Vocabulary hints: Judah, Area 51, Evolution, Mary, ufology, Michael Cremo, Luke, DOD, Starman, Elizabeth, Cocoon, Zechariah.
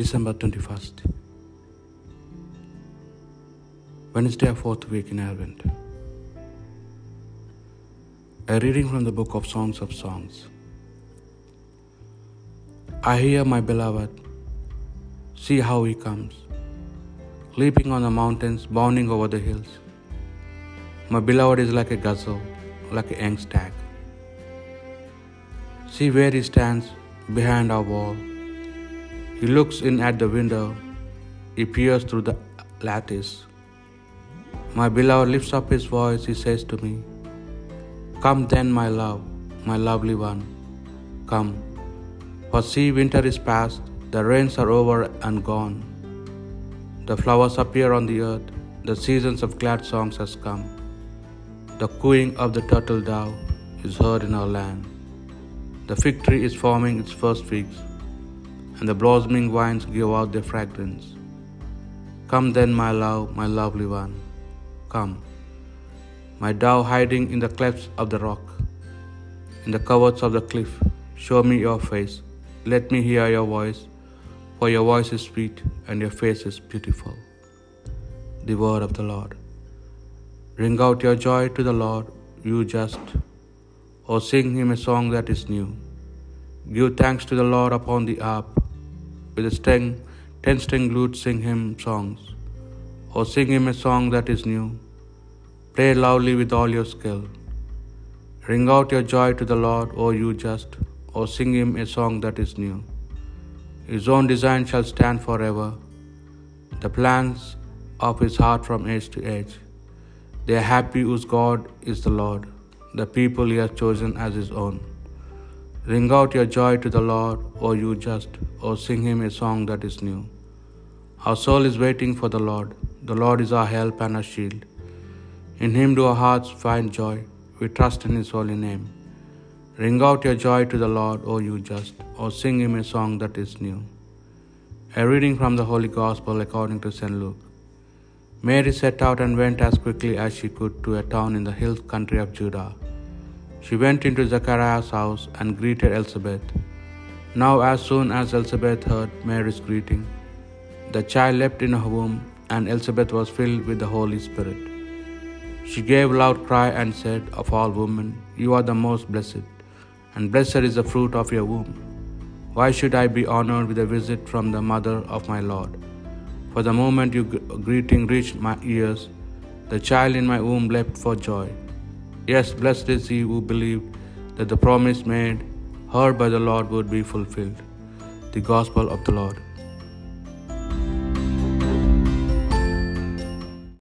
December 21st, Wednesday of 4th week in Advent. A reading from the book of Songs of Songs. I hear my beloved, see how he comes, leaping on the mountains, bounding over the hills. My beloved is like a gazelle, like a young stag. See where he stands behind our wall. He looks in at the window, he peers through the lattice. My beloved lifts up his voice, he says to me, "Come then, my love, my lovely one, come. For see, winter is past, the rains are over and gone. The flowers appear on the earth, the seasons of glad songs has come. The cooing of the turtle dove is heard in our land. The fig tree is forming its first figs, and the blossoming vines give out their fragrance. Come then, my love, my lovely one, come. My dove hiding in the clefts of the rock, in the coverts of the cliff, show me your face, let me hear your voice, for your voice is sweet and your face is beautiful." The word of the Lord. Ring out your joy to the Lord, you just, or sing him a song that is new. Give thanks to the Lord upon the harp, with a string, 10-string lute sing him songs, or sing him a song that is new. Play loudly with all your skill. Ring out your joy to the Lord, O you just, or sing him a song that is new. His own design shall stand forever, the plans of his heart from age to age. They are happy whose God is the Lord, the people he has chosen as his own. Ring out your joy to the Lord, O you just, or sing him a song that is new. Our soul is waiting for the Lord. The Lord is our help and our shield. In him do our hearts find joy. We trust in his holy name. Ring out your joy to the Lord, O you just, or sing him a song that is new. A reading from the Holy Gospel according to St. Luke. Mary set out and went as quickly as she could to a town in the hill country of Judah. She went into Zechariah's house and greeted Elizabeth. Now as soon as Elizabeth heard Mary's greeting, the child leapt in her womb, and Elizabeth was filled with the Holy Spirit. She gave a loud cry and said, "Of all women, you are the most blessed, and blessed is the fruit of your womb. Why should I be honored with a visit from the mother of my Lord? For the moment your greeting reached my ears, the child in my womb leapt for joy. Yes, blessed is he who believed that the promise made her by the Lord would be fulfilled." The Gospel of the Lord.